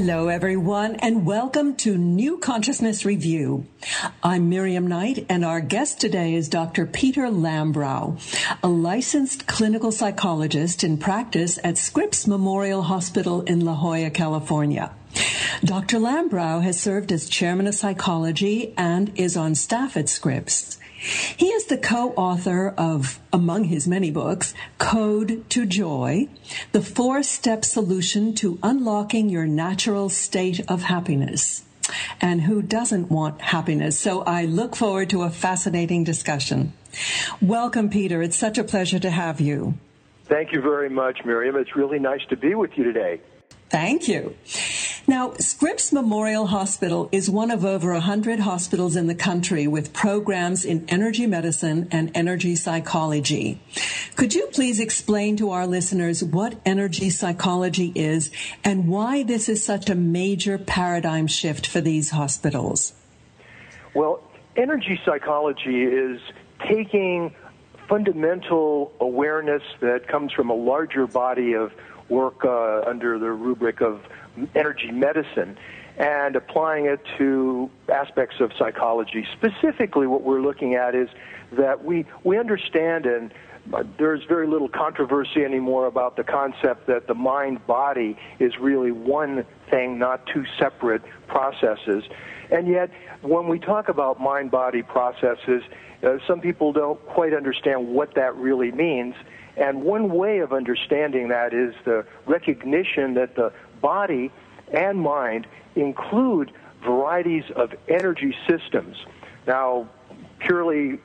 Hello, everyone, and welcome to New Consciousness Review. I'm Miriam Knight, and our guest today is Dr. Peter Lambrou, a licensed clinical psychologist in practice at Scripps Memorial Hospital in La Jolla, California. Dr. Lambrou has served as chairman of psychology and is on staff at Scripps. He is the co-author of, among his many books, Code to Joy, the four-step solution to unlocking your natural state of happiness. And who doesn't want happiness? So I look forward to a fascinating discussion. Welcome, Peter. It's such a pleasure to have you. Thank you very much, Miriam. It's really nice to be with you today. Thank you. Now, Scripps Memorial Hospital is one of over 100 hospitals in the country with programs in energy medicine and energy psychology. Could you please explain to our listeners what energy psychology is and why this is such a major paradigm shift for these hospitals? Well, energy psychology is taking fundamental awareness that comes from a larger body of work under the rubric of energy medicine and applying it to aspects of psychology. Specifically, what we're looking at is that we understand, and there's very little controversy anymore about the concept that the mind-body is really one thing, not two separate processes. And yet, when we talk about mind-body processes, some people don't quite understand what that really means. And one way of understanding that is the recognition that the body and mind include varieties of energy systems. Now, purely,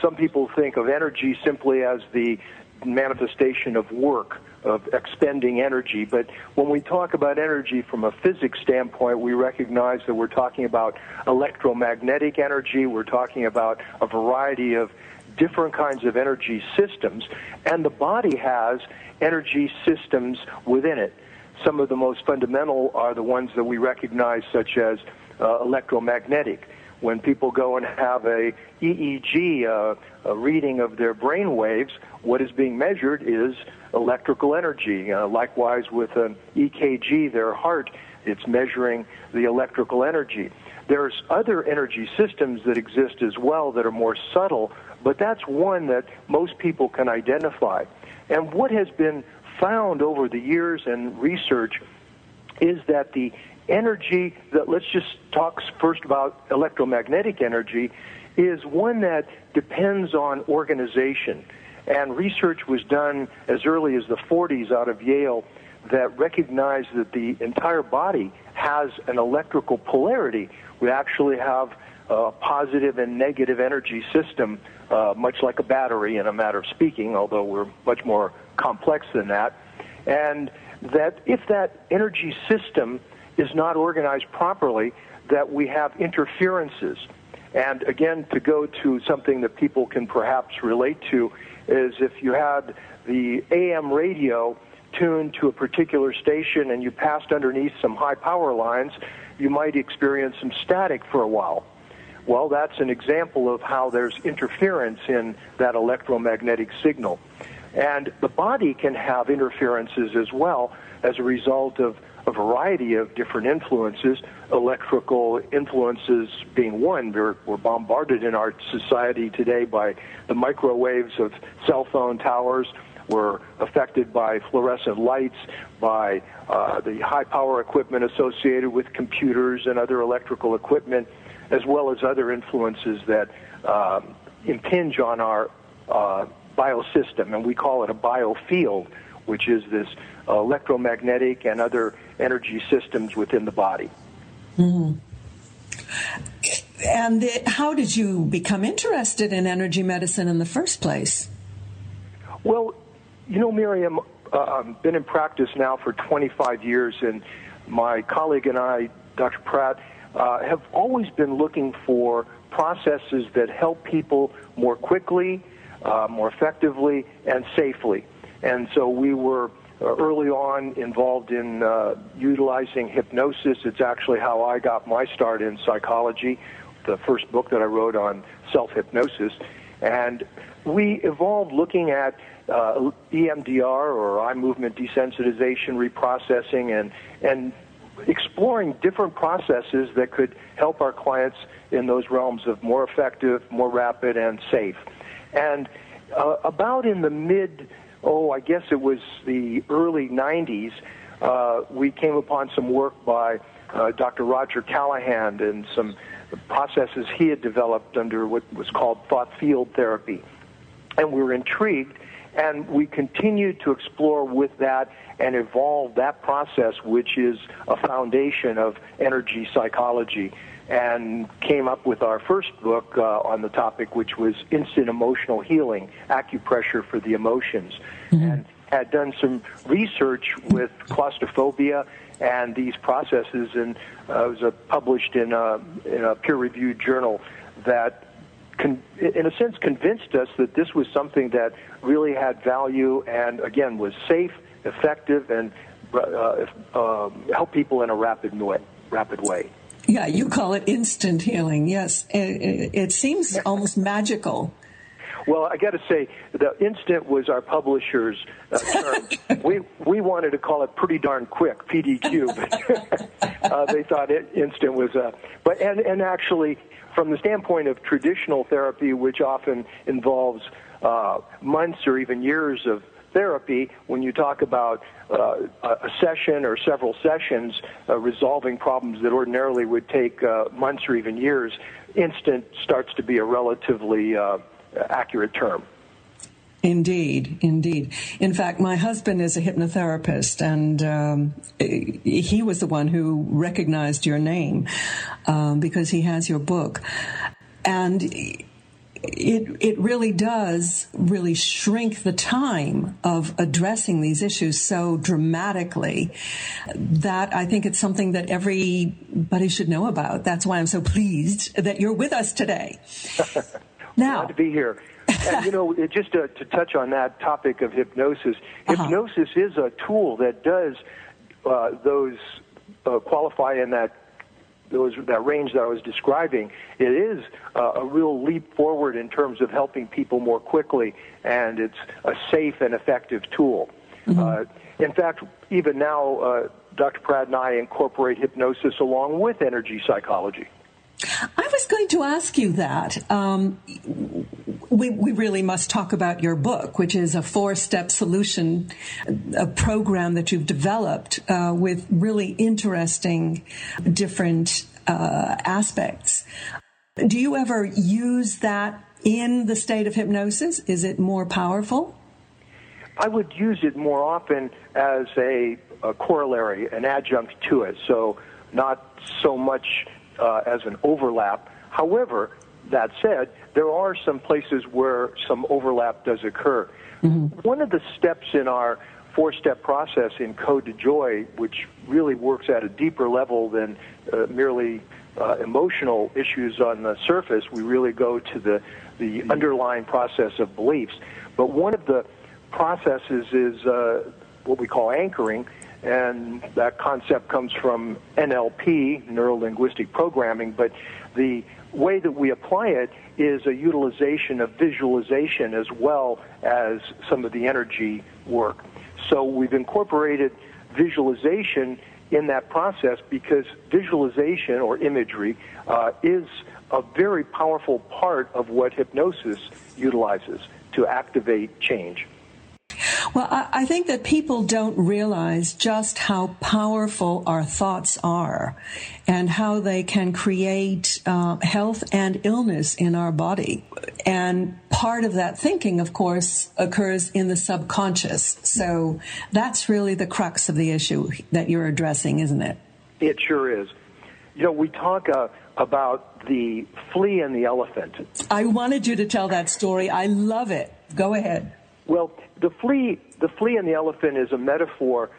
some people think of energy simply as the manifestation of work, of expending energy. But when we talk about energy from a physics standpoint, we recognize that we're talking about electromagnetic energy. We're talking about a variety of different kinds of energy systems, and the body has energy systems within it. Some of the most fundamental are the ones that we recognize, such as electromagnetic. When people go and have a EEG, a reading of their brain waves, what is being measured is electrical energy. Likewise, with an EKG, their heart, it's measuring the electrical energy. There's other energy systems that exist as well that are more subtle, but that's one that most people can identify. And what has been found over the years in research is that the energy that, let's just talk first about electromagnetic energy, is one that depends on organization. And research was done as early as the 40s out of Yale that recognized that the entire body has an electrical polarity. We actually have a positive and negative energy system, much like a battery in a matter of speaking, although we're much more complex than that. And that if that energy system is not organized properly, that we have interferences. And again, to go to something that people can perhaps relate to is if you had the AM radio tuned to a particular station and you passed underneath some high power lines, you might experience some static for a while. Well, that's an example of how there's interference in that electromagnetic signal. And the body can have interferences as well as a result of a variety of different influences, electrical influences being one. We're bombarded in our society today by the microwaves of cell phone towers. We're affected by fluorescent lights, by the high-power equipment associated with computers and other electrical equipment, as well as other influences that impinge on our biosystem, and we call it a biofield, which is this electromagnetic and other energy systems within the body. Mm-hmm. And how did you become interested in energy medicine in the first place? Well, you know, Miriam, I've been in practice now for 25 years, and my colleague and I, Dr. Pratt, have always been looking for processes that help people more quickly, more effectively, and safely. And so we were early on involved in utilizing hypnosis. It's actually how I got my start in psychology, the first book that I wrote on self-hypnosis. And we evolved looking at EMDR, or eye movement desensitization reprocessing, and exploring different processes that could help our clients in those realms of more effective, more rapid, and safe. And about in the mid, I guess it was the early 90s, we came upon some work by Dr. Roger Callahan and some processes he had developed under what was called thought field therapy. And we were intrigued, and we continued to explore with that and evolve that process, which is a foundation of energy psychology, and came up with our first book on the topic, which was Instant Emotional Healing, Acupressure for the Emotions, and had done some research with claustrophobia and these processes, and it was published in a peer-reviewed journal that in a sense convinced us that this was something that really had value and, again, was safe, effective, and helped people in a rapid way. Yeah, you call it instant healing, yes. It seems almost magical. Well, I got to say, the instant was our publisher's term. We wanted to call it pretty darn quick, PDQ, but they thought instant was a... And actually, from the standpoint of traditional therapy, which often involves months or even years of therapy, when you talk about a session or several sessions resolving problems that ordinarily would take months or even years, instant starts to be a relatively... accurate term. Indeed. In fact, my husband is a hypnotherapist, and he was the one who recognized your name because he has your book. And it really does really shrink the time of addressing these issues so dramatically that I think it's something that everybody should know about. That's why I'm so pleased that you're with us today. Glad to be here. And, just to touch on that topic of hypnosis, hypnosis is a tool that does qualify in that range that I was describing. It is a real leap forward in terms of helping people more quickly, and it's a safe and effective tool. In fact, even now, Dr. Pratt and I incorporate hypnosis along with energy psychology. I was going to ask you that. We really must talk about your book, which is a 4-step solution, a program that you've developed with really interesting different aspects. Do you ever use that in the state of hypnosis? Is it more powerful? I would use it more often as a corollary, an adjunct to it, so not so much... as an overlap. However, that said, there are some places where some overlap does occur. One of the steps in our 4-step process in Code to Joy, which really works at a deeper level than merely emotional issues on the surface, we really go to the underlying process of beliefs. But one of the processes is what we call anchoring, and that concept comes from NLP, Neuro-Linguistic Programming, but the way that we apply it is a utilization of visualization as well as some of the energy work. So we've incorporated visualization in that process because visualization or imagery is a very powerful part of what hypnosis utilizes to activate change. Well, I think that people don't realize just how powerful our thoughts are and how they can create health and illness in our body. And part of that thinking, of course, occurs in the subconscious. So that's really the crux of the issue that you're addressing, isn't it? It sure is. We talk about the flea and the elephant. I wanted you to tell that story. I love it. Go ahead. Well, the flea and the elephant is a metaphor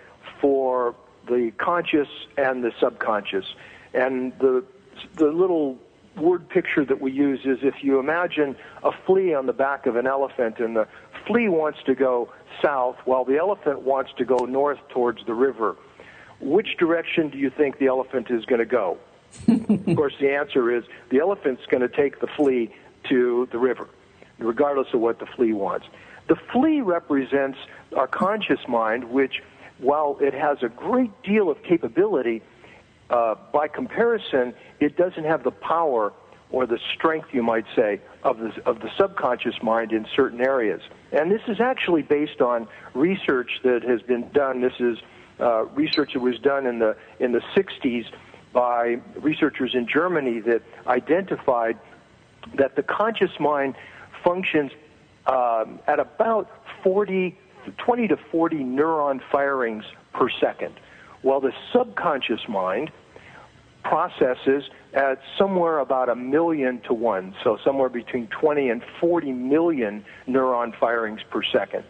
for the conscious and the subconscious. And the little word picture that we use is if you imagine a flea on the back of an elephant, and the flea wants to go south while the elephant wants to go north towards the river, which direction do you think the elephant is going to go? Of course, the answer is the elephant's going to take the flea to the river, regardless of what the flea wants. The flea represents our conscious mind, which, while it has a great deal of capability, By comparison, it doesn't have the power or the strength, you might say, of the subconscious mind in certain areas. And this is actually based on research that has been done. This is research that was done in the 60s by researchers in Germany that identified that the conscious mind functions at about 20 to 40 neuron firings per second, while the subconscious mind processes at somewhere about 1 million to 1, so somewhere between 20 and 40 million neuron firings per second.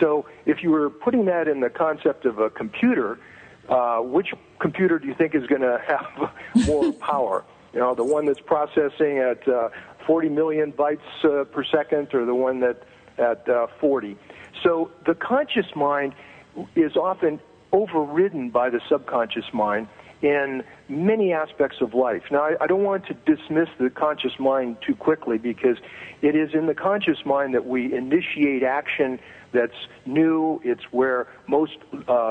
So if you were putting that in the concept of a computer, which computer do you think is going to have more power? You know, the one that's processing at 40 million bytes per second, or the one that at 40? So the conscious mind is often overridden by the subconscious mind in many aspects of life. Now, I don't want to dismiss the conscious mind too quickly, because it is in the conscious mind that we initiate action that's new. It's where most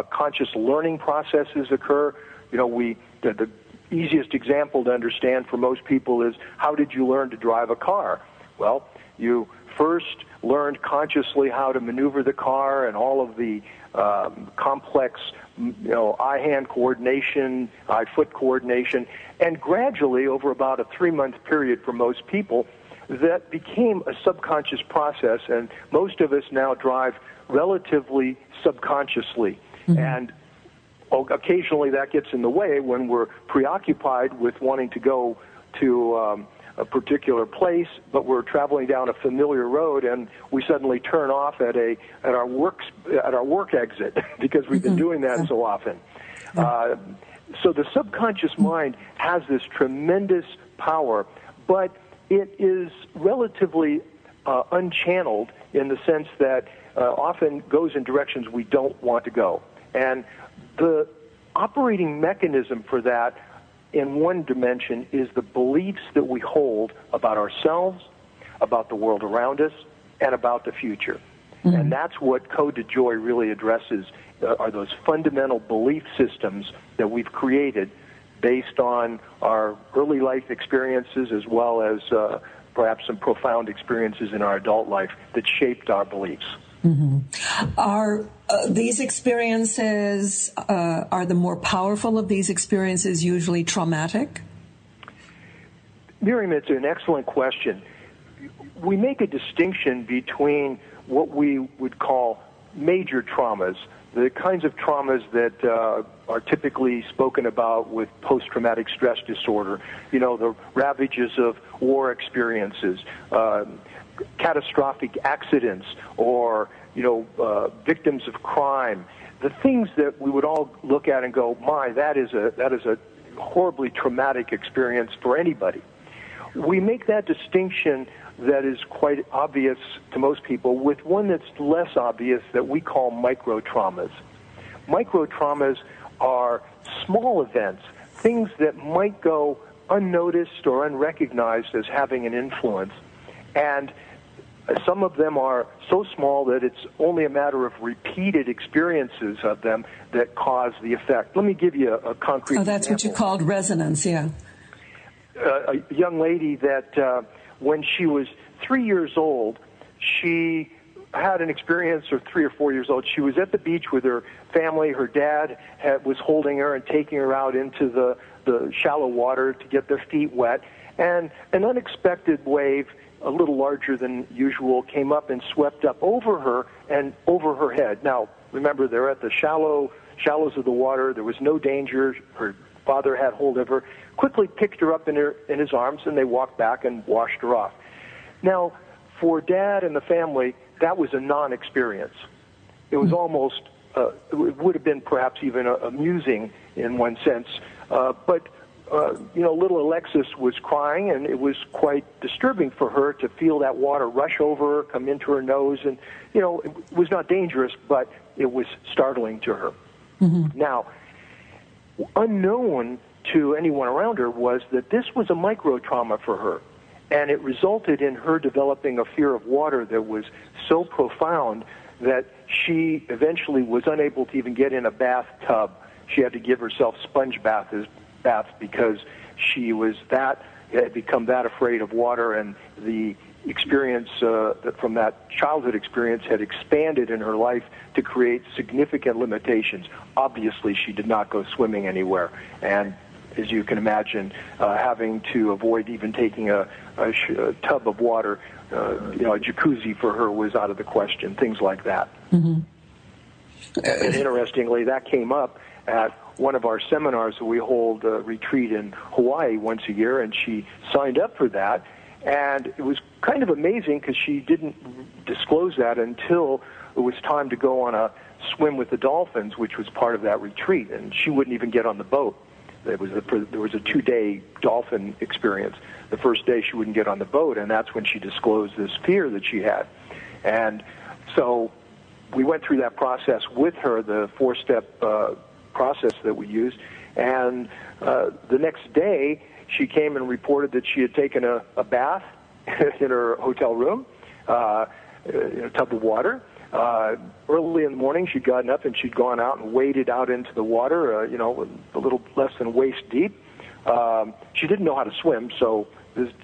conscious learning processes occur. You know, the easiest example to understand for most people is, how did you learn to drive a car? Well, you first learned consciously how to maneuver the car and all of the complex, you know, eye-hand coordination, eye-foot coordination, and gradually, over about a 3-month period for most people, that became a subconscious process, and most of us now drive relatively subconsciously. Mm-hmm. And occasionally that gets in the way when we're preoccupied with wanting to go to a particular place, but we're traveling down a familiar road, and we suddenly turn off at our work exit because we've been doing that so often. So the subconscious mind has this tremendous power, but it is relatively unchanneled, in the sense that often goes in directions we don't want to go. And the operating mechanism for that, in one dimension, is the beliefs that we hold about ourselves, about the world around us, and about the future. Mm-hmm. And that's what Code to Joy really addresses, are those fundamental belief systems that we've created based on our early life experiences, as well as perhaps some profound experiences in our adult life that shaped our beliefs. Mm-hmm. These experiences, are the more powerful of these experiences usually traumatic? Miriam, it's an excellent question. We make a distinction between what we would call major traumas, the kinds of traumas that are typically spoken about with post-traumatic stress disorder, you know, the ravages of war experiences, catastrophic accidents, or, you know, victims of crime, the things that we would all look at and go, my, that is a horribly traumatic experience for anybody. We make that distinction that is quite obvious to most people with one that's less obvious, that we call micro traumas. Micro traumas are small events, things that might go unnoticed or unrecognized as having an influence. And some of them are so small that it's only a matter of repeated experiences of them that cause the effect. Let me give you a concrete example. Oh, that's what you called resonance, yeah. A young lady that when she was 3 years old, she had an experience, or 3 or 4 years old, she was at the beach with her family. Her dad was holding her and taking her out into the shallow water to get their feet wet. And an unexpected wave, a little larger than usual, came up and swept up over her and over her head. Now, remember, they're at the shallows of the water. There was no danger. Her father had hold of her, quickly picked her up in his arms, and they walked back and washed her off. Now, for Dad and the family, that was a non-experience. It was almost, it would have been perhaps even amusing in one sense, but you know, little Alexis was crying, and it was quite disturbing for her to feel that water rush over her, come into her nose, and, you know, it was not dangerous, but it was startling to her. Mm-hmm. Now, unknown to anyone around her was that this was a micro trauma for her, and it resulted in her developing a fear of water that was so profound that she eventually was unable to even get in a bathtub. She had to give herself sponge baths baths because she was had become that afraid of water, and the experience from that childhood experience had expanded in her life to create significant limitations. Obviously, she did not go swimming anywhere, and as you can imagine, having to avoid even taking a tub of water, a jacuzzi for her was out of the question, things like that. Mm-hmm. And interestingly, that came up at one of our seminars that we hold a retreat in Hawaii once a year, and she signed up for that. And it was kind of amazing because she didn't disclose that until it was time to go on a swim with the dolphins, which was part of that retreat, and she wouldn't even get on the boat. There was a two-day dolphin experience. The first day she wouldn't get on the boat, and that's when she disclosed this fear that she had. And so we went through that process with her, the four-step process that we used, and the next day she came and reported that she had taken a bath in her hotel room, in a tub of water. Early in the morning, she'd gotten up and she'd gone out and waded out into the water, a little less than waist deep. She didn't know how to swim, so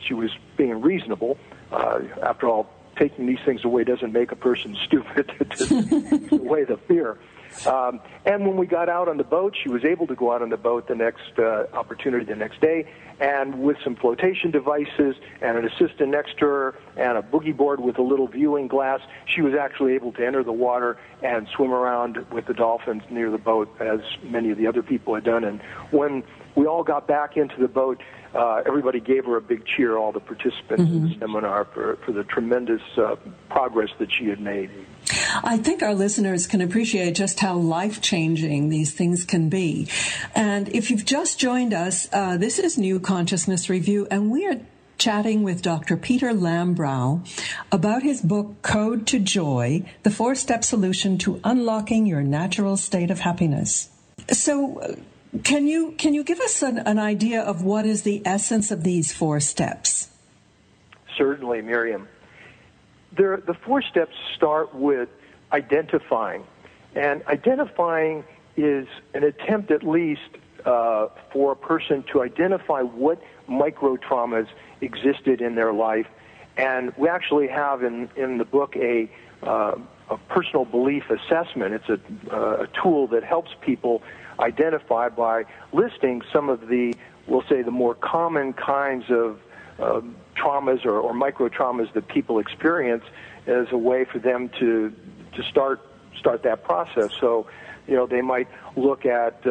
she was being reasonable. After all, taking these things away doesn't make a person stupid. It doesn't take away the fear. And when we got out on the boat, she was able to go out on the boat the next opportunity the next day, and with some flotation devices and an assistant next to her and a boogie board with a little viewing glass, she was actually able to enter the water and swim around with the dolphins near the boat, as many of the other people had done. And when we all got back into the boat, everybody gave her a big cheer, all the participants in the seminar, for the tremendous progress that she had made. I think our listeners can appreciate just how life-changing these things can be. And if you've just joined us, this is New Consciousness Review, and we are chatting with Dr. Peter Lambrou about his book, Code to Joy, the four-step solution to unlocking your natural state of happiness. So can you give us an idea of what is the essence of these 4 steps? Certainly, Miriam. The 4 steps start with identifying, and identifying is an attempt, at least for a person, to identify what micro-traumas existed in their life. And we actually have in the book a personal belief assessment. It's a tool that helps people identify by listing some of the, we'll say, the more common kinds of traumas or micro-traumas that people experience as a way for them to start that process. So, they might look at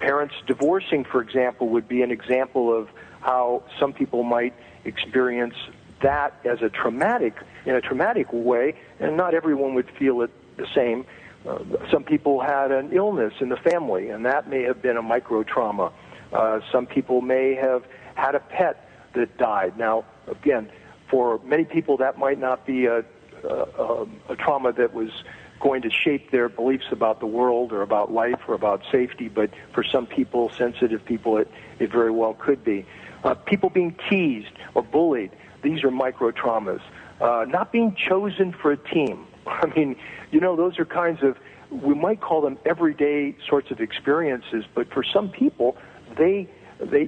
parents divorcing, for example, would be an example of how some people might experience that as a traumatic way, and not everyone would feel it the same. Some people had an illness in the family, and that may have been a micro-trauma. Some people may have had a pet that died. Now, again, for many people, that might not be a trauma that was going to shape their beliefs about the world or about life or about safety, but for some people, sensitive people, it very well could be. People being teased or bullied, these are micro-traumas. Not being chosen for a team. I mean, those are kinds of, we might call them everyday sorts of experiences, but for some people, they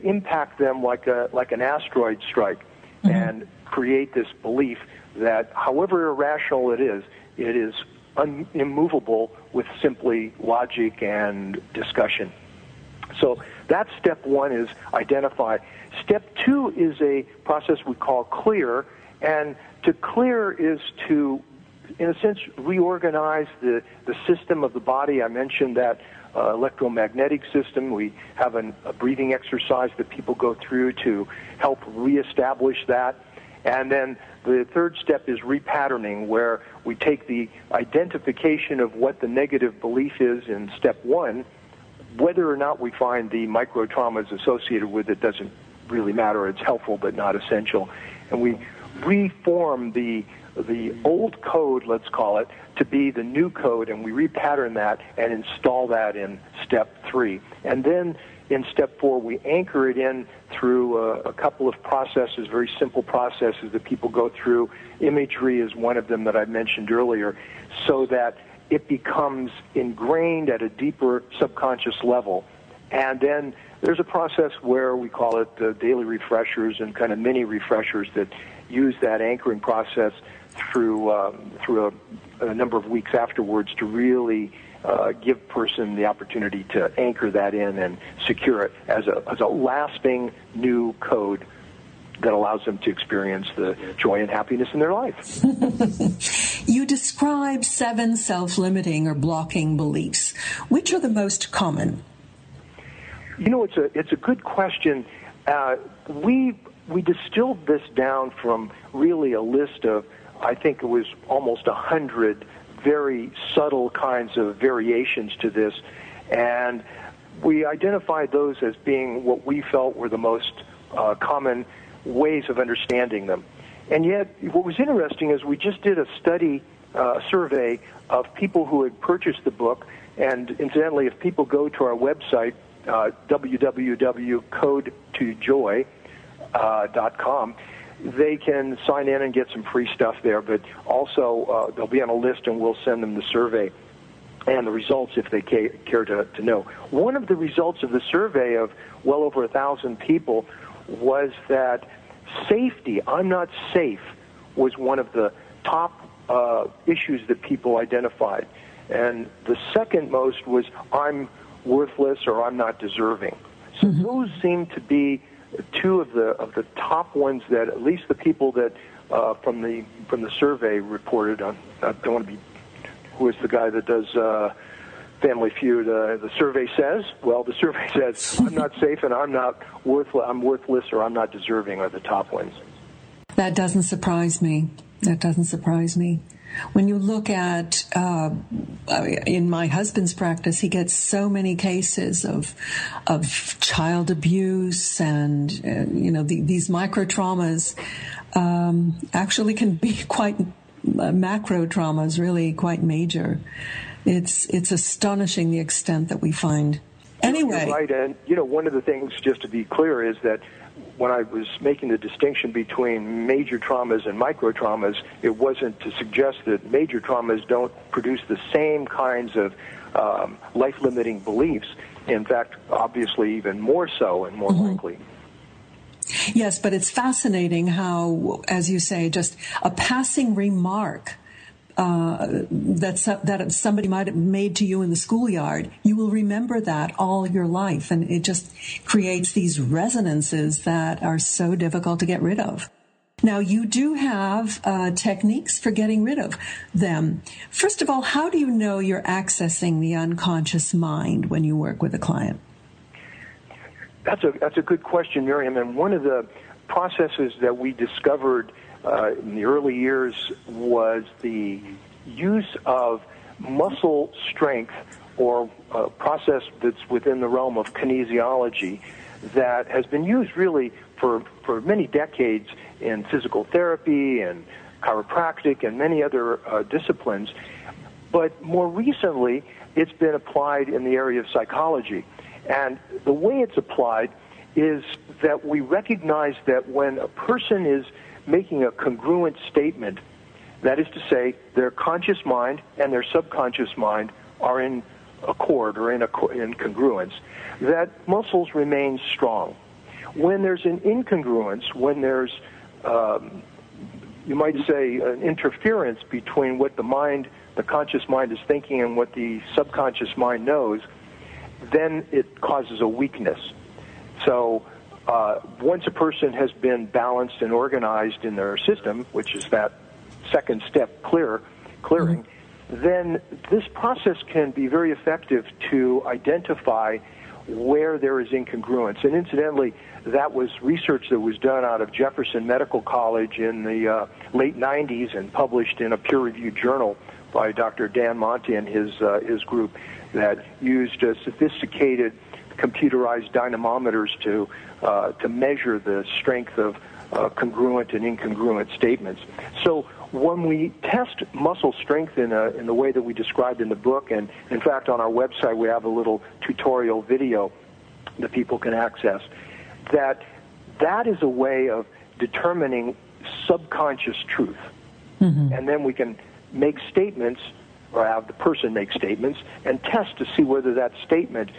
impact them like an asteroid strike, and create this belief that, however irrational it is immovable with simply logic and discussion. So that's step one, is identify. Step two is a process we call clear, and to clear is to, in a sense, reorganize the system of the body. I mentioned that electromagnetic system. We have a breathing exercise that people go through to help reestablish that. And then the third step is repatterning, where we take the identification of what the negative belief is in step one. Whether or not we find the micro-traumas associated with it doesn't really matter. It's helpful but not essential. And we reform the old code, let's call it, to be the new code, and we repattern that and install that in step three. And then in step four, we anchor it in through a couple of processes, very simple processes that people go through. Imagery is one of them that I mentioned earlier, so that it becomes ingrained at a deeper subconscious level. And then there's a process where we call it daily refreshers and kind of mini refreshers that use that anchoring process through through a number of weeks afterwards to really give person the opportunity to anchor that in and secure it as a lasting new code that allows them to experience the joy and happiness in their life. You describe 7 self-limiting or blocking beliefs. Which are the most common? You know, it's a good question. We distilled this down from really a list of, I think it was almost 100 very subtle kinds of variations to this, and we identified those as being what we felt were the most common ways of understanding them. And yet, what was interesting is we just did a study, survey of people who had purchased the book, and incidentally, if people go to our website, www.codetojoy.com, they can sign in and get some free stuff there, but also they'll be on a list and we'll send them the survey and the results if they care to know. One of the results of the survey of well over 1,000 people was that safety, I'm not safe, was one of the top issues that people identified. And the second most was I'm worthless or I'm not deserving. So those seem to be two of the top ones that at least the people that from the survey reported on. I don't want to be who is the guy that does Family Feud. The survey says, well, the survey says I'm not safe and I'm not worthless. I'm worthless or I'm not deserving are the top ones. That doesn't surprise me. That doesn't surprise me. When you look at, in my husband's practice, he gets so many cases of child abuse and, you know, these micro traumas actually can be quite macro traumas, really quite major. It's astonishing the extent that we find. Anyway. You're right, and, you know, one of the things, just to be clear, is that when I was making the distinction between major traumas and micro traumas, it wasn't to suggest that major traumas don't produce the same kinds of life-limiting beliefs. In fact, obviously even more so and more likely. Yes, but it's fascinating how, as you say, just a passing remark that somebody might have made to you in the schoolyard, you will remember that all your life. And it just creates these resonances that are so difficult to get rid of. Now, you do have techniques for getting rid of them. First of all, how do you know you're accessing the unconscious mind when you work with a client? That's a good question, Miriam. And one of the processes that we discovered in the early years was the use of muscle strength, or a process that's within the realm of kinesiology that has been used really for many decades in physical therapy and chiropractic and many other disciplines. But more recently, it's been applied in the area of psychology. And the way it's applied is that we recognize that when a person is making a congruent statement, that is to say, their conscious mind and their subconscious mind are in accord or in congruence, that muscles remain strong. When there's an incongruence, when there's, you might say, an interference between what the conscious mind is thinking and what the subconscious mind knows, then it causes a weakness. So once a person has been balanced and organized in their system, which is that second step, clearing, then this process can be very effective to identify where there is incongruence. And incidentally, that was research that was done out of Jefferson Medical College in the late 90s and published in a peer-reviewed journal by Dr. Dan Monte and his group that used sophisticated computerized dynamometers to measure the strength of congruent and incongruent statements. So when we test muscle strength in the way that we described in the book, and in fact on our website we have a little tutorial video that people can access, that is a way of determining subconscious truth. And then we can make statements or have the person make statements and test to see whether that statement,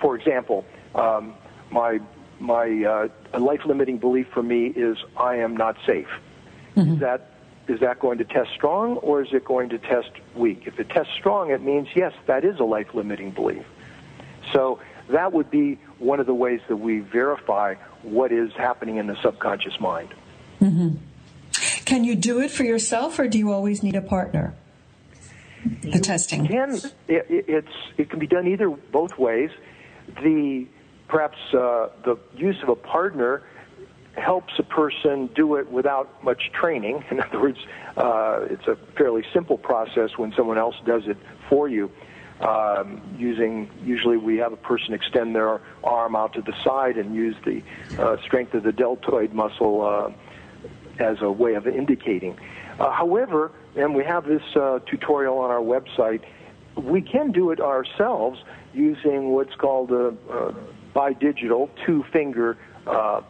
for example, my life-limiting belief for me is I am not safe. Mm-hmm. Is that going to test strong or is it going to test weak? If it tests strong, it means, yes, that is a life-limiting belief. So that would be one of the ways that we verify what is happening in the subconscious mind. Mm-hmm. Can you do it for yourself, or do you always need a partner? The testing. It can be done either both ways. Perhaps the use of a partner helps a person do it without much training. In other words, it's a fairly simple process when someone else does it for you. Usually we have a person extend their arm out to the side and use the strength of the deltoid muscle as a way of indicating. However, and we have this tutorial on our website, we can do it ourselves using what's called a by digital two-finger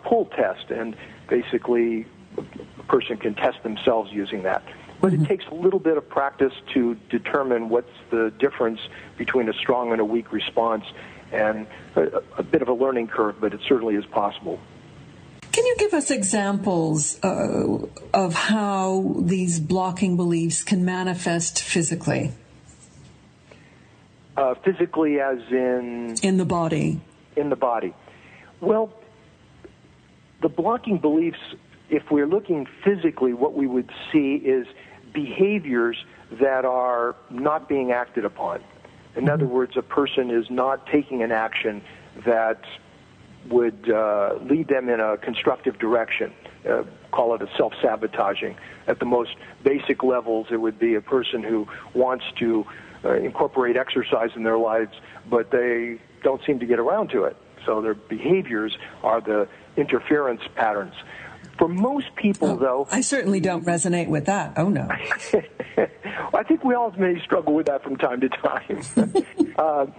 pull test, and basically a person can test themselves using that. But it takes a little bit of practice to determine what's the difference between a strong and a weak response, and a bit of a learning curve, but it certainly is possible. Can you give us examples of how these blocking beliefs can manifest physically? Physically as in? In the body. In the body. Well, the blocking beliefs, if we're looking physically, what we would see is behaviors that are not being acted upon. In other words, a person is not taking an action that would lead them in a constructive direction. Call it a self-sabotaging. At the most basic levels, it would be a person who wants to incorporate exercise in their lives, but they don't seem to get around to it. So their behaviors are the interference patterns. For most people, though... I certainly don't resonate with that. Oh, no. I think we all may struggle with that from time to time.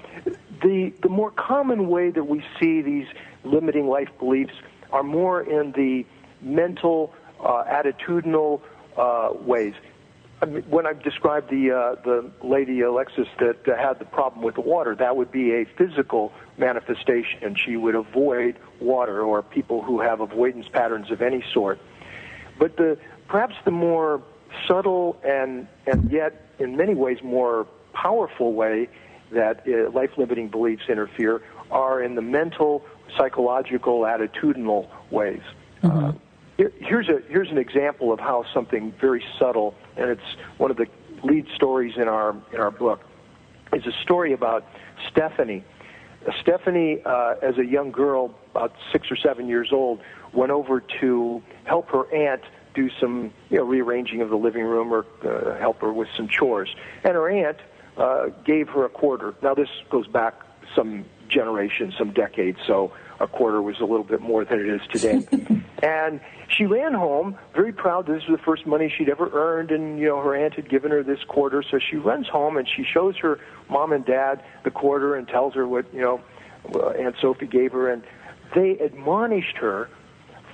The more common way that we see these limiting life beliefs are more in the mental, attitudinal ways. I mean, when I described the lady, Alexis, that had the problem with the water, that would be a physical manifestation. She would avoid water, or people who have avoidance patterns of any sort. But perhaps the more subtle and yet in many ways more powerful way that life-limiting beliefs interfere are in the mental, psychological, attitudinal ways. Mm-hmm. Here's an example of how something very subtle, and it's one of the lead stories in our book, is a story about Stephanie. Stephanie, as a young girl, about 6 or 7 years old, went over to help her aunt do some rearranging of the living room, or help her with some chores. And her aunt gave her a quarter. Now, this goes back some generations, some decades, so a quarter was a little bit more than it is today. And she ran home very proud. This was the first money she'd ever earned, and her aunt had given her this quarter. So she runs home and she shows her mom and dad the quarter and tells her what Aunt Sophie gave her, and they admonished her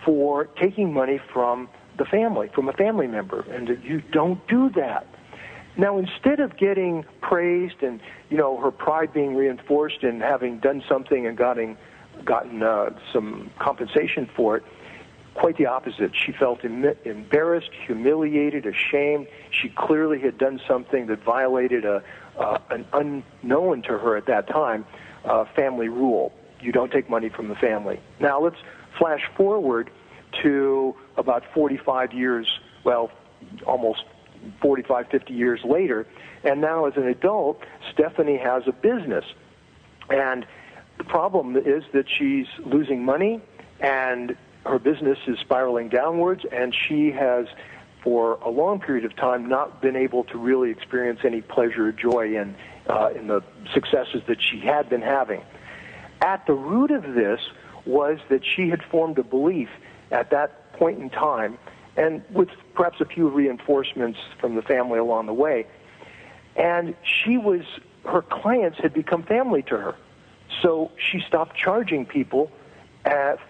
for taking money from the family, from a family member, and that you don't do that. Now, instead of getting praised and her pride being reinforced and having done something and gotten some compensation for it, quite the opposite. She felt embarrassed, humiliated, ashamed. She clearly had done something that violated an unknown to her at that time family rule. You don't take money from the family. Now let's flash forward to about 45 years, well, almost 45, 50 years later, and now as an adult, Stephanie has a business. And the problem is that she's losing money, and her business is spiraling downwards, and she has, for a long period of time, not been able to really experience any pleasure or joy in the successes that she had been having. At the root of this was that she had formed a belief at that point in time, and with perhaps a few reinforcements from the family along the way, and her clients had become family to her. So she stopped charging people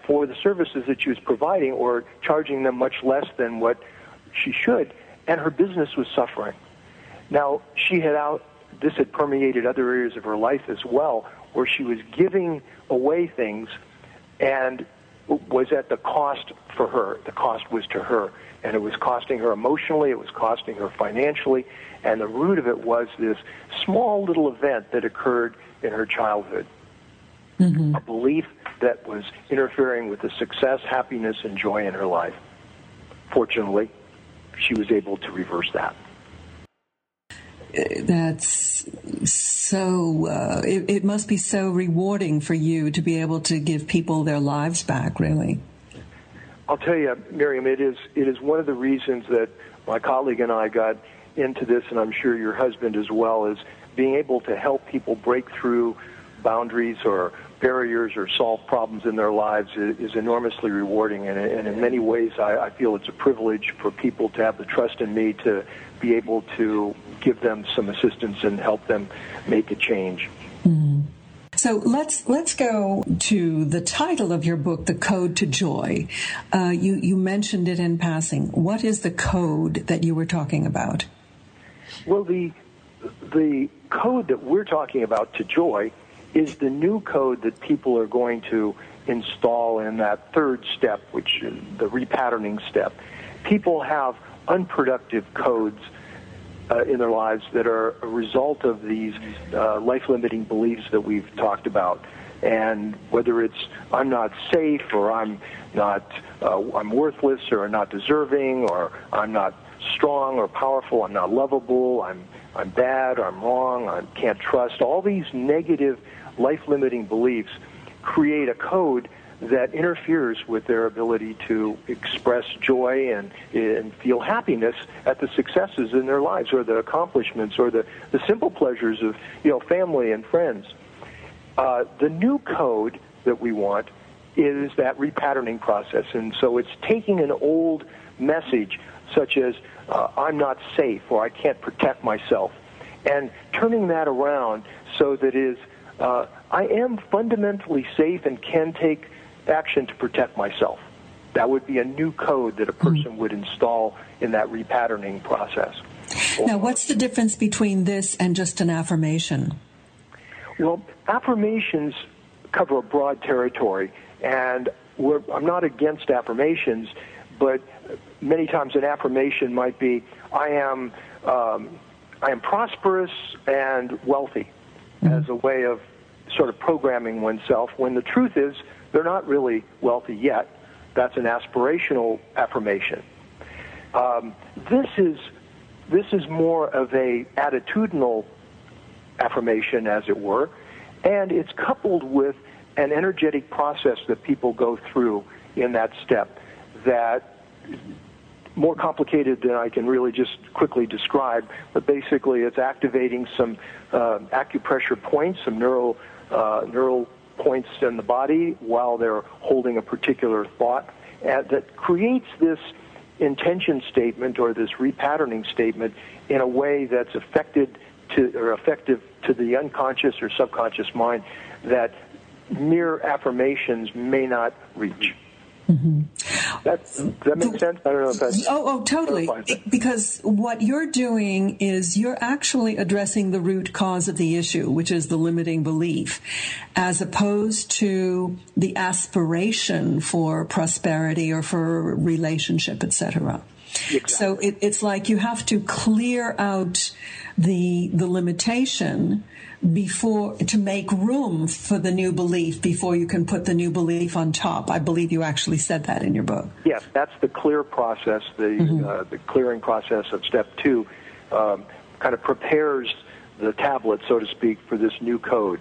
for the services that she was providing, or charging them much less than what she should, and her business was suffering. Now, she had this had permeated other areas of her life as well, where she was giving away things and was at the cost for her. The cost was to her, and it was costing her emotionally, it was costing her financially, and the root of it was this small little event that occurred in her childhood. Mm-hmm. A belief that was interfering with the success, happiness, and joy in her life. Fortunately, she was able to reverse that. That's so, it must be so rewarding for you to be able to give people their lives back, really. I'll tell you, Miriam, it is one of the reasons that my colleague and I got into this, and I'm sure your husband as well, is being able to help people break through boundaries or barriers or solve problems in their lives is enormously rewarding, and in many ways I feel it's a privilege for people to have the trust in me to be able to give them some assistance and help them make a change. Mm-hmm. So let's go to the title of your book, The Code to Joy. You mentioned it in passing. What is the code that you were talking about? Well, the code that we're talking about to joy is the new code that people are going to install in that third step, which is the repatterning step. People have unproductive codes in their lives that are a result of these life-limiting beliefs that we've talked about. And whether it's I'm not safe, or I'm worthless, or I'm not deserving, or I'm not strong or powerful, I'm not lovable, I'm bad, I'm wrong, I can't trust. All these negative, life-limiting beliefs create a code that interferes with their ability to express joy and feel happiness at the successes in their lives, or the accomplishments, or the simple pleasures of family and friends. The new code that we want is that repatterning process, and so it's taking an old message such as I'm not safe, or I can't protect myself, and turning that around so that is I am fundamentally safe and can take action to protect myself. That would be a new code that a person would install in that repatterning process. Now, what's the difference between this and just an affirmation? Well, affirmations cover a broad territory, and I'm not against affirmations, but many times an affirmation might be, I am prosperous and wealthy, as a way of sort of programming oneself, when the truth is they're not really wealthy yet. That's an aspirational affirmation. This is more of a attitudinal affirmation, as it were, and it's coupled with an energetic process that people go through in that step that more complicated than I can really just quickly describe, but basically it's activating some acupressure points, some neural points in the body while they're holding a particular thought, and that creates this intention statement or this repatterning statement in a way that's effective to the unconscious or subconscious mind that mere affirmations may not reach. Mm-hmm. Does that make sense? I don't know if that's... Oh, totally. Because what you're doing is you're actually addressing the root cause of the issue, which is the limiting belief, as opposed to the aspiration for prosperity or for relationship, etc. Exactly. So it's like you have to clear out the limitation before to make room for the new belief before you can put the new belief on top. I believe you actually said that in your book. Yes, that's the clear process. The clearing process of step 2 kind of prepares the tablet, so to speak, for this new code.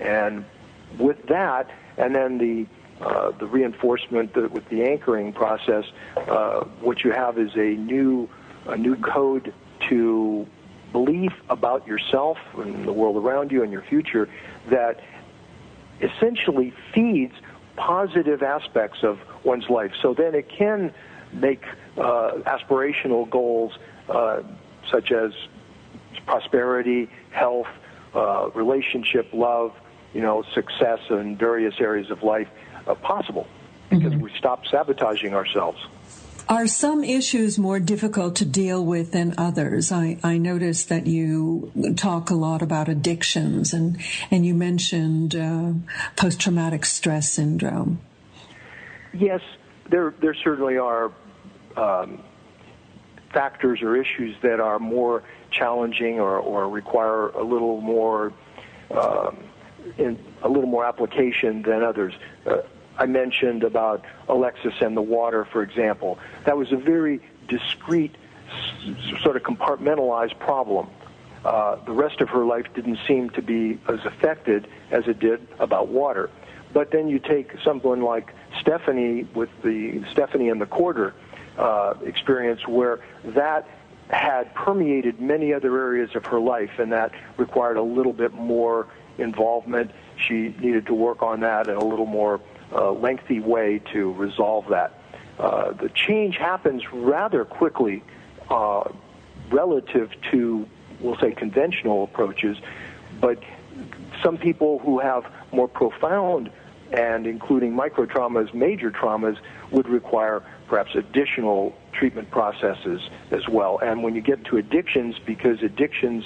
And with that, and then the reinforcement with the anchoring process, what you have is a new code to belief about yourself and the world around you and your future that essentially feeds positive aspects of one's life. So then it can make aspirational goals such as prosperity, health, relationship, love, success in various areas of life possible, because we stop sabotaging ourselves. Are some issues more difficult to deal with than others? I noticed that you talk a lot about addictions, and you mentioned post-traumatic stress syndrome. Yes, there certainly are factors or issues that are more challenging or require a little more application than others. I mentioned about Alexis and the water, for example. That was a very discrete, sort of compartmentalized problem. The rest of her life didn't seem to be as affected as it did about water. But then you take someone like Stephanie with the Stephanie and the Quarter experience, where that had permeated many other areas of her life, and that required a little bit more involvement. She needed to work on that in a little more lengthy way to resolve that. The change happens rather quickly relative to, we'll say, conventional approaches, but some people who have more profound and including micro traumas, major traumas, would require perhaps additional treatment processes as well. And when you get to addictions, because addictions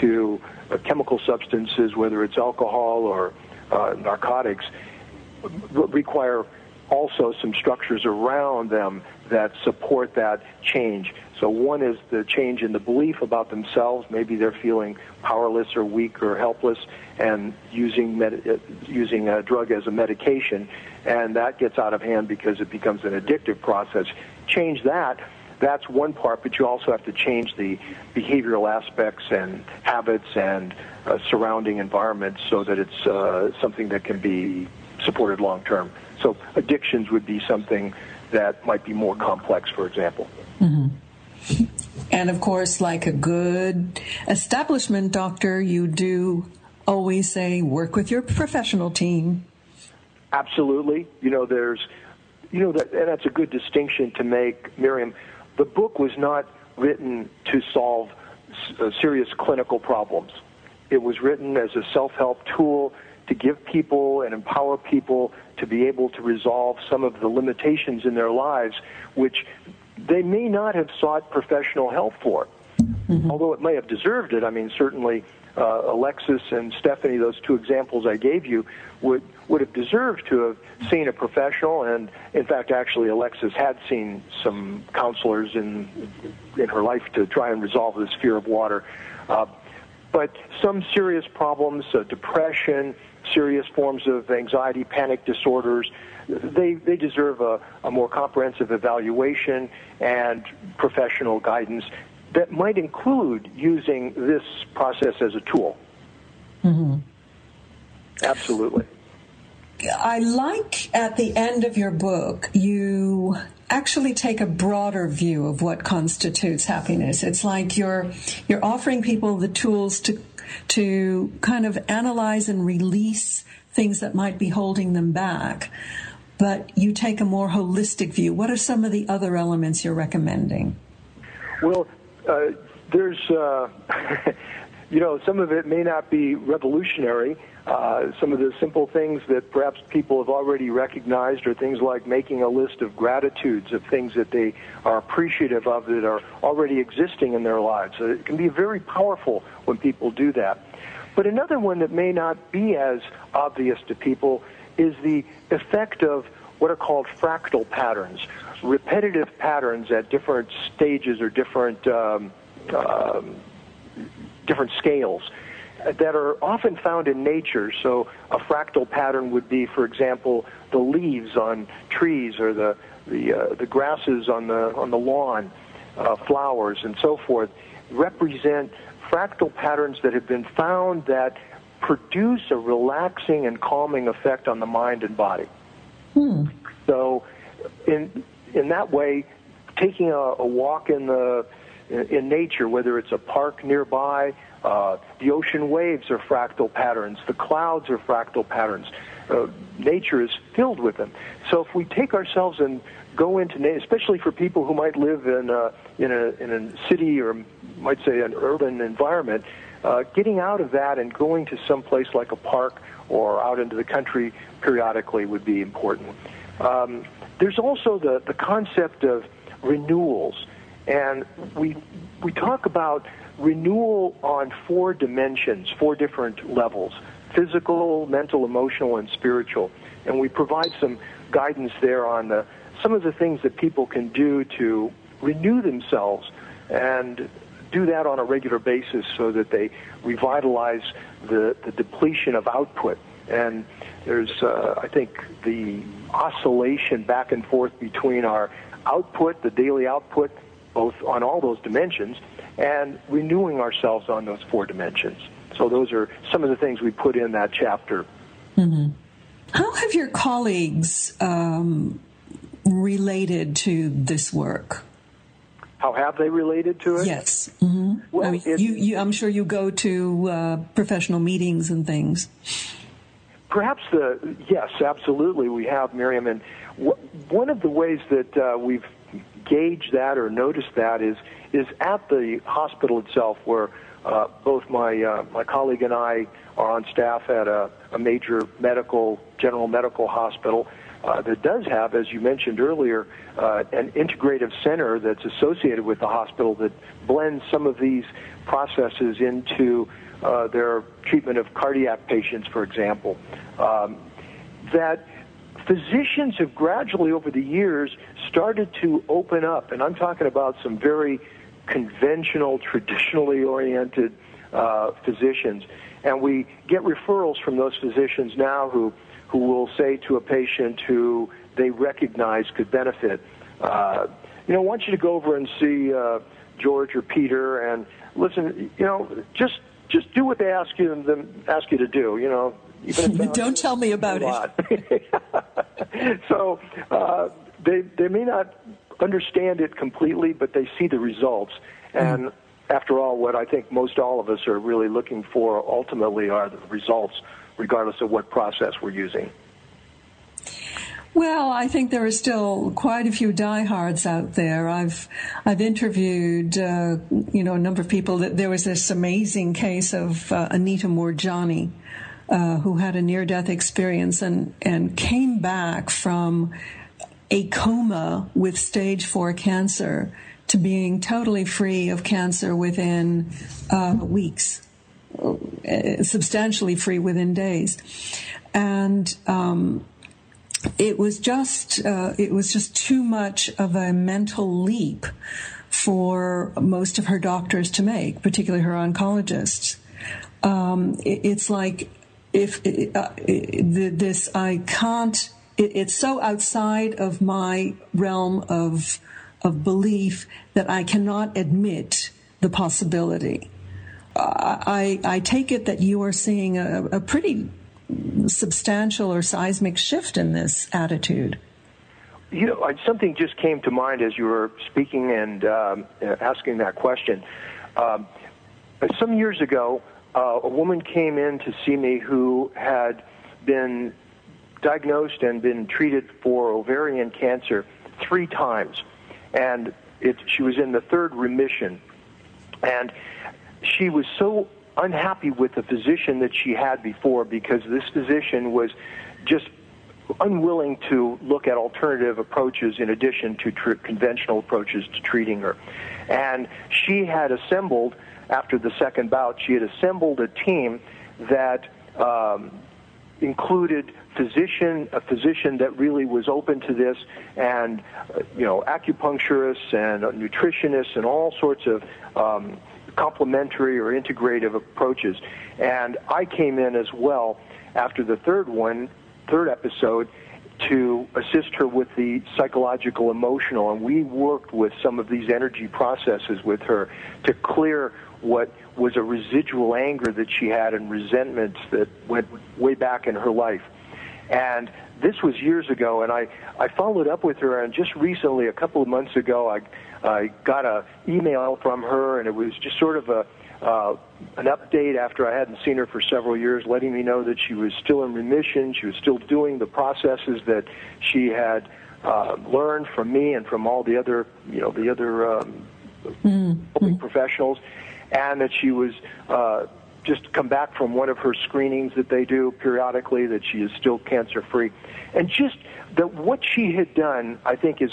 to chemical substances, whether it's alcohol or narcotics, require also some structures around them that support that change. So one is the change in the belief about themselves. Maybe they're feeling powerless or weak or helpless, and using a drug as a medication, and that gets out of hand because it becomes an addictive process. Change that. That's one part, but you also have to change the behavioral aspects and habits and surrounding environments so that it's something that can be supported long term. So addictions would be something that might be more complex, for example. Mm-hmm. And of course, like a good establishment doctor, you do always say work with your professional team. Absolutely. And that's a good distinction to make, Miriam. The book was not written to solve serious clinical problems. It was written as a self-help tool to give people and empower people to be able to resolve some of the limitations in their lives, which they may not have sought professional help for, mm-hmm. although it may have deserved it. I mean, certainly Alexis and Stephanie, those two examples I gave you, would have deserved to have seen a professional. And in fact, actually, Alexis had seen some counselors in her life to try and resolve this fear of water. But some serious problems, depression, serious forms of anxiety, panic disorders, they deserve a more comprehensive evaluation and professional guidance that might include using this process as a tool. Mm-hmm. Absolutely. I like at the end of your book, you actually take a broader view of what constitutes happiness. It's like you're offering people the tools to kind of analyze and release things that might be holding them back, but you take a more holistic view. What are some of the other elements you're recommending? Well, there's, some of it may not be revolutionary. Some of the simple things that perhaps people have already recognized are things like making a list of gratitudes, of things that they are appreciative of that are already existing in their lives. So it can be very powerful when people do that. But another one that may not be as obvious to people is the effect of what are called fractal patterns, repetitive patterns at different stages or different scales that are often found in nature. So a fractal pattern would be, for example, the leaves on trees or the grasses on the lawn, flowers and so forth, represent fractal patterns that have been found that produce a relaxing and calming effect on the mind and body. Hmm. So in that way, taking a walk in nature, whether it's a park nearby, the ocean waves are fractal patterns, the clouds are fractal patterns. Nature is filled with them. So if we take ourselves and go into nature, especially for people who might live in a city or might say an urban environment, getting out of that and going to some place like a park or out into the country periodically would be important. There's also the concept of renewals. And we talk about renewal on four dimensions, four different levels: physical, mental, emotional, and spiritual. And we provide some guidance there on some of the things that people can do to renew themselves and do that on a regular basis so that they revitalize the depletion of output. And there's, I think, the oscillation back and forth between our output, the daily output, both on all those dimensions, and renewing ourselves on those four dimensions. So those are some of the things we put in that chapter. Mm-hmm. How have your colleagues related to this work? How have they related to it? Yes. Mm-hmm. Well, I mean, I'm sure you go to professional meetings and things. Perhaps yes, absolutely, we have, Miriam. And one of the ways that we've gauged that or noticed that is at the hospital itself, where both my colleague and I are on staff at a major general medical hospital that does have, as you mentioned earlier, an integrative center that's associated with the hospital that blends some of these processes into their treatment of cardiac patients, for example. That physicians have gradually, over the years, started to open up, and I'm talking about some very conventional, traditionally oriented physicians, and we get referrals from those physicians now who will say to a patient who they recognize could benefit, I want you to go over and see George or Peter, and listen, just do what they ask you to do, Even if don't tell me about it. So they may not understand it completely, but they see the results. And after all, what I think most all of us are really looking for ultimately are the results, regardless of what process we're using. Well, I think there are still quite a few diehards out there. I've interviewed, a number of people. That there was this amazing case of Anita Moorjani, who had a near-death experience and came back from a coma with stage 4 cancer to being totally free of cancer within weeks, substantially free within days. And it was just too much of a mental leap for most of her doctors to make, particularly her oncologists. It's like it's so outside of my realm of belief that I cannot admit the possibility. I take it that you are seeing a pretty substantial or seismic shift in this attitude. Something just came to mind as you were speaking and asking that question. Some years ago, a woman came in to see me who had been diagnosed and been treated for ovarian cancer 3 times. And she was in the 3rd remission. And she was so unhappy with the physician that she had before, because this physician was just unwilling to look at alternative approaches in addition to conventional approaches to treating her. And she had assembled, after the 2nd bout, she had assembled a team that included a physician that really was open to this, and acupuncturists and nutritionists and all sorts of complementary or integrative approaches. And I came in as well after the third episode to assist her with the psychological, emotional, and we worked with some of these energy processes with her to clear what was a residual anger that she had and resentments that went way back in her life. And this was years ago, and I followed up with her, and just recently, a couple of months ago, I got an email from her, and it was just sort of an update after I hadn't seen her for several years, letting me know that she was still in remission, she was still doing the processes that she had learned from me and from all the other, the other helping professionals, and that she was just come back from one of her screenings that they do periodically, that she is still cancer-free. And just that what she had done, I think, is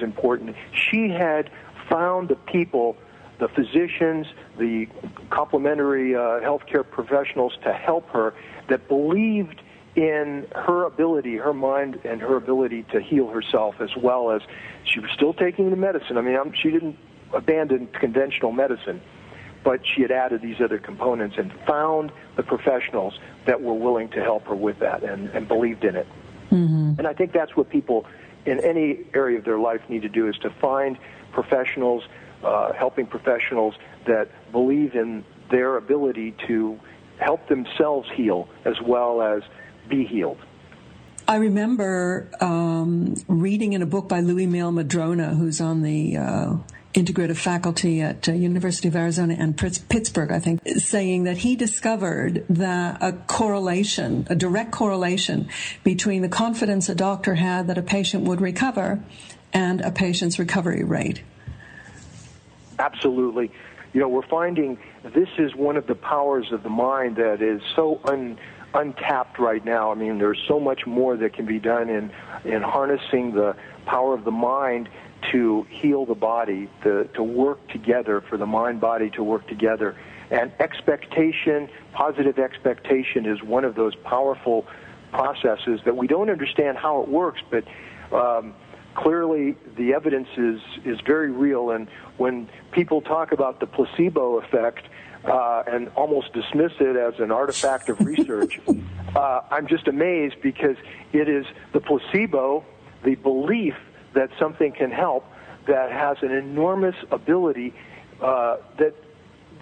important. She had found the people, the physicians, the complementary healthcare professionals to help her, that believed in her ability, her mind, and her ability to heal herself, as well as she was still taking the medicine. I mean, she didn't abandon conventional medicine, but she had added these other components and found the professionals that were willing to help her with that and believed in it. Mm-hmm. And I think that's what people in any area of their life need to do, is to find professionals, helping professionals that believe in their ability to help themselves heal as well as be healed. I remember reading in a book by Louis-Mail Madrona, who's on the integrative faculty at University of Arizona and Pittsburgh, I think, saying that he discovered that a direct correlation between the confidence a doctor had that a patient would recover and a patient's recovery rate. Absolutely. You know, we're finding this is one of the powers of the mind that is so untapped right now. I mean, there's so much more that can be done in harnessing the power of the mind to heal the body, to work together, for the mind-body to work together. And expectation, positive expectation, is one of those powerful processes that we don't understand how it works, but clearly the evidence is very real. And when people talk about the placebo effect and almost dismiss it as an artifact of research, I'm just amazed, because it is the placebo, the belief that something can help, that has an enormous ability that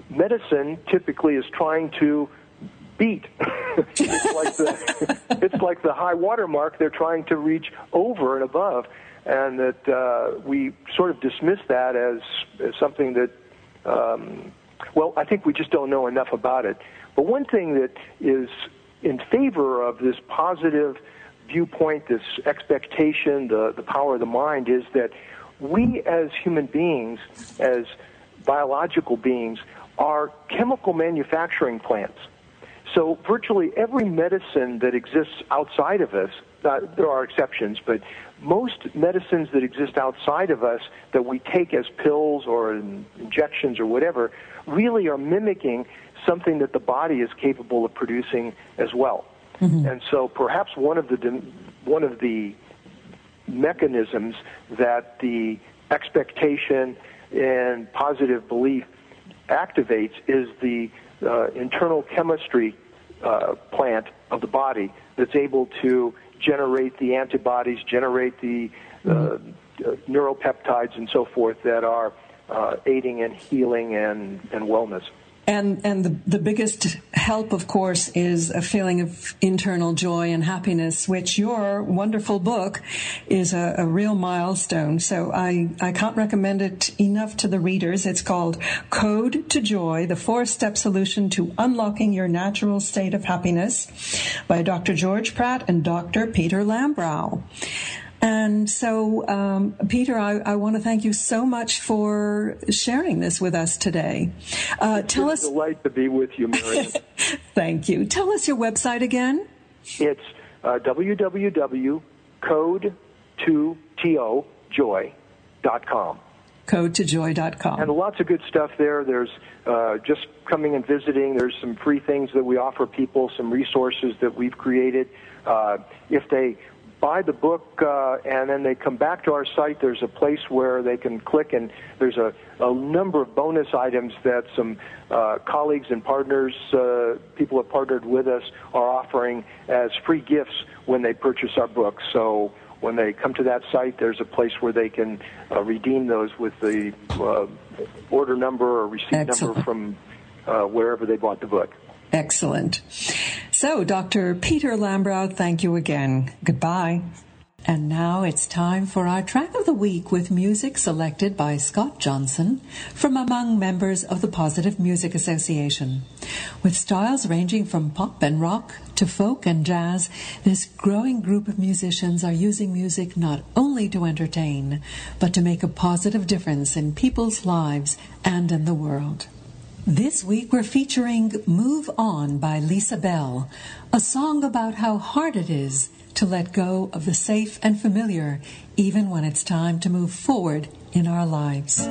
medicine typically is trying to beat. It's like the high water mark they're trying to reach over and above, and that we sort of dismiss that as something that, well, I think we just don't know enough about it. But one thing that is in favor of this positive viewpoint, this expectation, the power of the mind, is that we as human beings, as biological beings, are chemical manufacturing plants. So virtually every medicine that exists outside of us, there are exceptions, but most medicines that exist outside of us that we take as pills or injections or whatever, really are mimicking something that the body is capable of producing as well. Mm-hmm. And so perhaps one of the mechanisms that the expectation and positive belief activates is the internal chemistry plant of the body that's able to generate the antibodies, generate the neuropeptides and so forth that are aiding and healing and wellness. And the biggest help, of course, is a feeling of internal joy and happiness, which your wonderful book is a real milestone. So I can't recommend it enough to the readers. It's called Code to Joy, the 4-Step Solution to Unlocking Your Natural State of Happiness, by Dr. George Pratt and Dr. Peter Lambrou. And so, Peter, I want to thank you so much for sharing this with us today. It's a delight to be with you, Miriam. Thank you. Tell us your website again. It's www.codetojoy.com. Codetojoy.com. And lots of good stuff there. There's just coming and visiting. There's some free things that we offer people, some resources that we've created. If they buy the book and then they come back to our site, there's a place where they can click, and there's a number of bonus items that some colleagues and partners, people who have partnered with us, are offering as free gifts when they purchase our book. So when they come to that site, there's a place where they can redeem those with the order number or receipt number from wherever they bought the book. Excellent. So, Dr. Peter Lambrou, thank you again. Goodbye. And now it's time for our track of the week, with music selected by Scott Johnson from among members of the Positive Music Association. With styles ranging from pop and rock to folk and jazz, this growing group of musicians are using music not only to entertain, but to make a positive difference in people's lives and in the world. This week we're featuring Move On by Lisa Bell, a song about how hard it is to let go of the safe and familiar, even when it's time to move forward in our lives.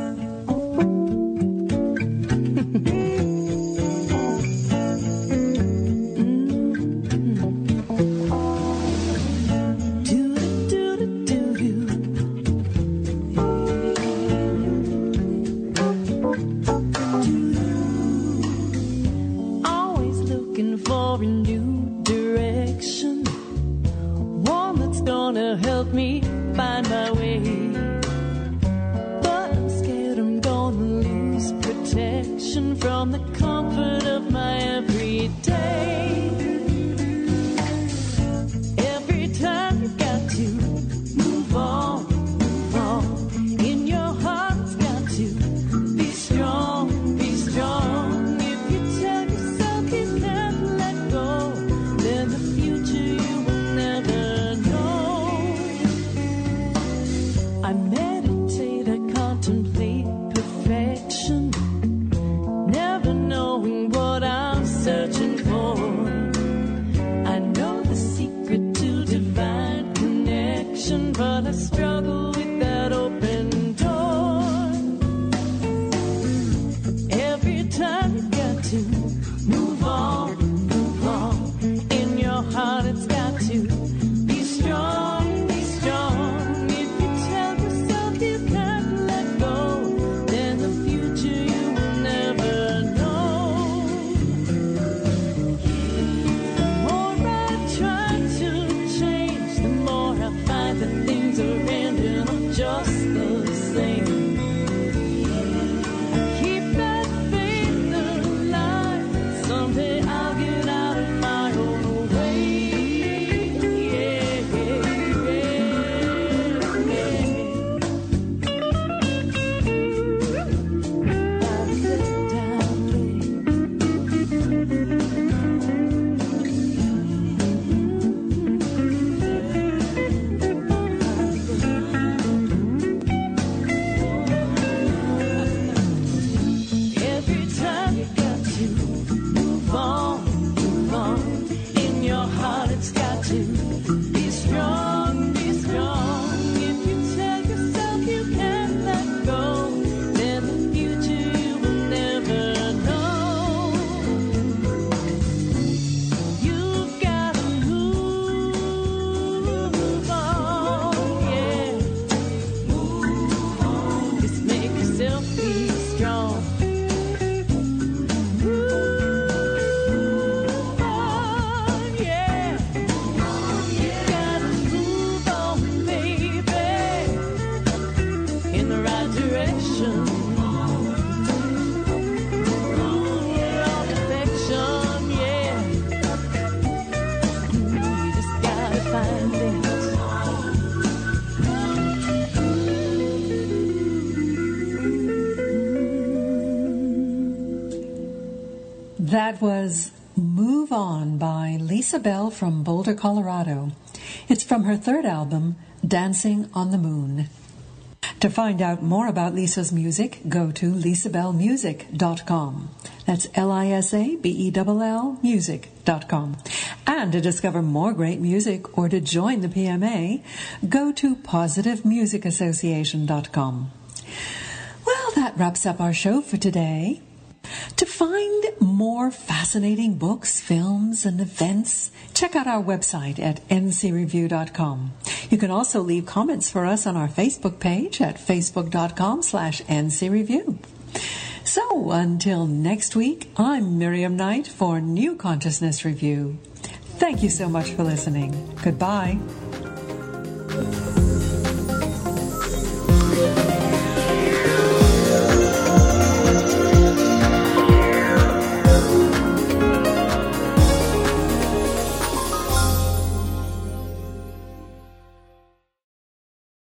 That was Move On by Lisa Bell from Boulder, Colorado. It's from her third album, Dancing on the Moon. To find out more about Lisa's music, go to lisabellmusic.com. That's lisabellmusic.com. And to discover more great music or to join the PMA, go to positivemusicassociation.com. Well, that wraps up our show for today. To find more fascinating books, films, and events, check out our website at ncreview.com. You can also leave comments for us on our Facebook page at facebook.com/ncreview. So until next week, I'm Miriam Knight for New Consciousness Review. Thank you so much for listening. Goodbye.